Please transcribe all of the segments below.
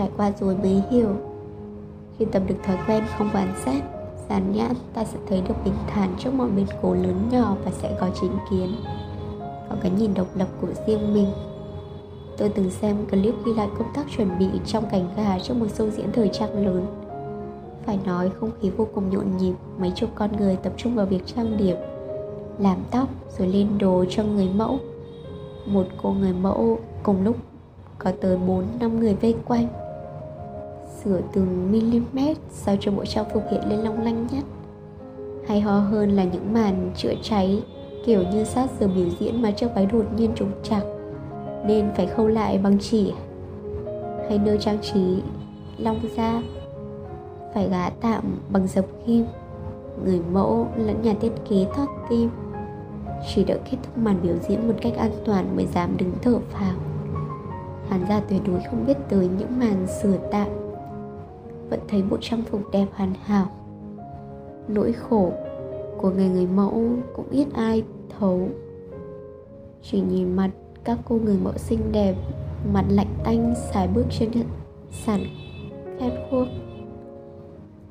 trải qua rồi mới hiểu. Khi tập được thói quen không quan sát, dàn nhãn, ta sẽ thấy được bình thản trước mọi biến cố lớn nhỏ và sẽ có chính kiến, có cái nhìn độc lập của riêng mình. Tôi từng xem clip ghi lại công tác chuẩn bị trong cánh gà trước một show diễn thời trang lớn. Phải nói không khí vô cùng nhộn nhịp, mấy chục con người tập trung vào việc trang điểm, làm tóc rồi lên đồ cho người mẫu. Một cô người mẫu cùng lúc có tới 4-5 người vây quanh, sửa từng mm sao cho bộ trang phục hiện lên long lanh nhất. Hay ho hơn là những màn chữa cháy kiểu như sát giờ biểu diễn mà chiếc váy đột nhiên trục trặc nên phải khâu lại bằng chỉ, hay nơi trang trí long da phải gá tạm bằng dập kim. Người mẫu lẫn nhà thiết kế thót tim, chỉ đợi kết thúc màn biểu diễn một cách an toàn mới dám đứng thở phào. Khán giả tuyệt đối không biết tới những màn sửa tạm, vẫn thấy bộ trang phục đẹp hoàn hảo. Nỗi khổ của người mẫu cũng ít ai thấu, chỉ nhìn mặt các cô người mẫu xinh đẹp, mặt lạnh tanh sải bước trên sàn khép khuất.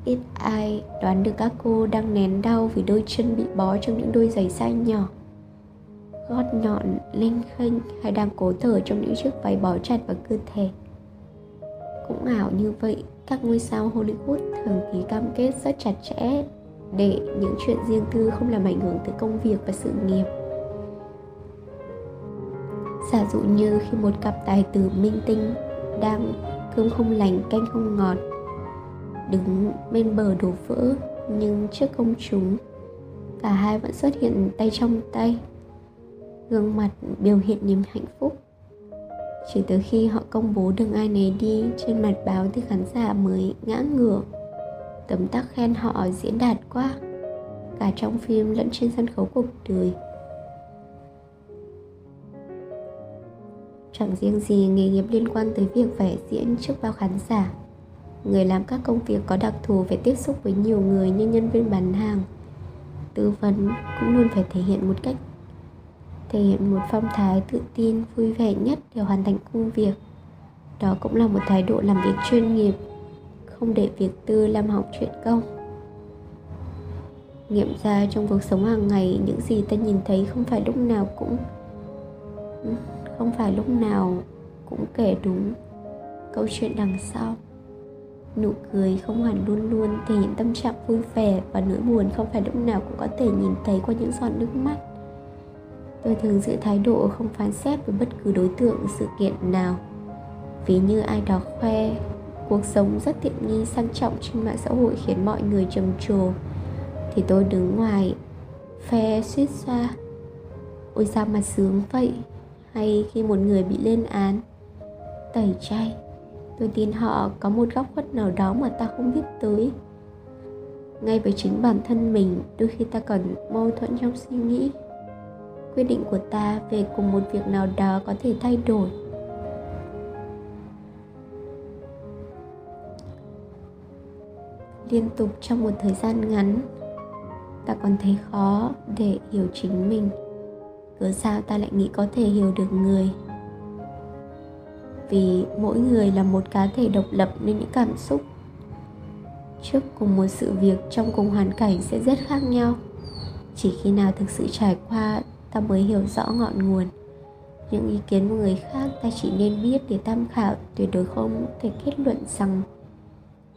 Ít ai đoán được các cô đang nén đau vì đôi chân bị bó trong những đôi giày sang nhỏ, gót nhọn lênh khênh, hay đang cố thở trong những chiếc váy bó chặt vào cơ thể. Cũng ảo như vậy, các ngôi sao Hollywood thường ký cam kết rất chặt chẽ để những chuyện riêng tư không làm ảnh hưởng tới công việc và sự nghiệp. Giả dụ như khi một cặp tài tử minh tinh đang cơm không lành canh không ngọt đứng bên bờ đổ vỡ, nhưng trước công chúng cả hai vẫn xuất hiện tay trong tay, gương mặt biểu hiện niềm hạnh phúc. Chỉ tới khi họ công bố đường ai nấy đi trên mặt báo thì khán giả mới ngã ngửa, tấm tắc khen họ diễn đạt quá, cả trong phim lẫn trên sân khấu cuộc đời. Chẳng riêng gì nghề nghiệp liên quan tới việc phải diễn trước bao khán giả, người làm các công việc có đặc thù phải tiếp xúc với nhiều người như nhân viên bán hàng, tư vấn cũng luôn phải thể hiện một phong thái tự tin, vui vẻ nhất để hoàn thành công việc. Đó cũng là một thái độ làm việc chuyên nghiệp, không để việc tư làm hỏng chuyện công. Nghiệm ra trong cuộc sống hàng ngày, những gì ta nhìn thấy không phải lúc nào cũng kể đúng câu chuyện đằng sau. Nụ cười không hẳn luôn luôn thể hiện tâm trạng vui vẻ, và nỗi buồn không phải lúc nào cũng có thể nhìn thấy qua những giọt nước mắt. Tôi thường giữ thái độ không phán xét với bất cứ đối tượng, sự kiện nào. Ví như ai đó khoe cuộc sống rất tiện nghi, sang trọng trên mạng xã hội khiến mọi người trầm trồ, thì tôi đứng ngoài phe suýt xoa: "Ôi sao mà sướng vậy." Hay khi một người bị lên án, tẩy chay, tôi tin họ có một góc khuất nào đó mà ta không biết tới. Ngay với chính bản thân mình, đôi khi ta còn mâu thuẫn trong suy nghĩ. Quyết định của ta về cùng một việc nào đó có thể thay đổi. Liên tục trong một thời gian ngắn, ta còn thấy khó để hiểu chính mình, cớ sao ta lại nghĩ có thể hiểu được người. Vì mỗi người là một cá thể độc lập nên những cảm xúc trước cùng một sự việc trong cùng hoàn cảnh sẽ rất khác nhau. Chỉ khi nào thực sự trải qua, ta mới hiểu rõ ngọn nguồn. Những ý kiến của người khác ta chỉ nên biết để tham khảo, tuyệt đối không thể kết luận rằng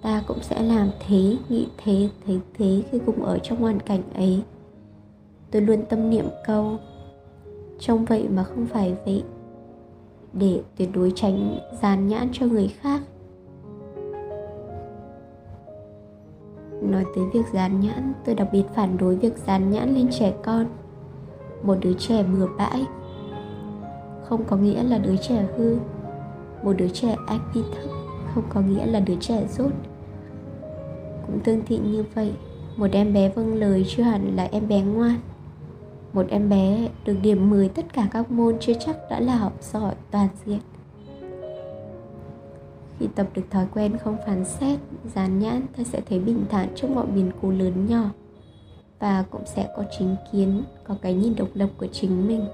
ta cũng sẽ làm thế, nghĩ thế, thấy thế khi cùng ở trong hoàn cảnh ấy. Tôi luôn tâm niệm câu "trông vậy mà không phải vậy" để tuyệt đối tránh dán nhãn cho người khác. Nói tới việc dán nhãn, tôi đặc biệt phản đối việc dán nhãn lên trẻ con. Một đứa trẻ bừa bãi không có nghĩa là đứa trẻ hư. Một đứa trẻ IQ thấp không có nghĩa là đứa trẻ dốt. Cũng tương tự như vậy, một em bé vâng lời chưa hẳn là em bé ngoan. Một em bé được điểm 10 tất cả các môn chưa chắc đã là học giỏi toàn diện. Khi tập được thói quen không phán xét, dán nhãn, ta sẽ thấy bình thản trước mọi biến cố lớn nhỏ, và cũng sẽ có chính kiến, có cái nhìn độc lập của chính mình.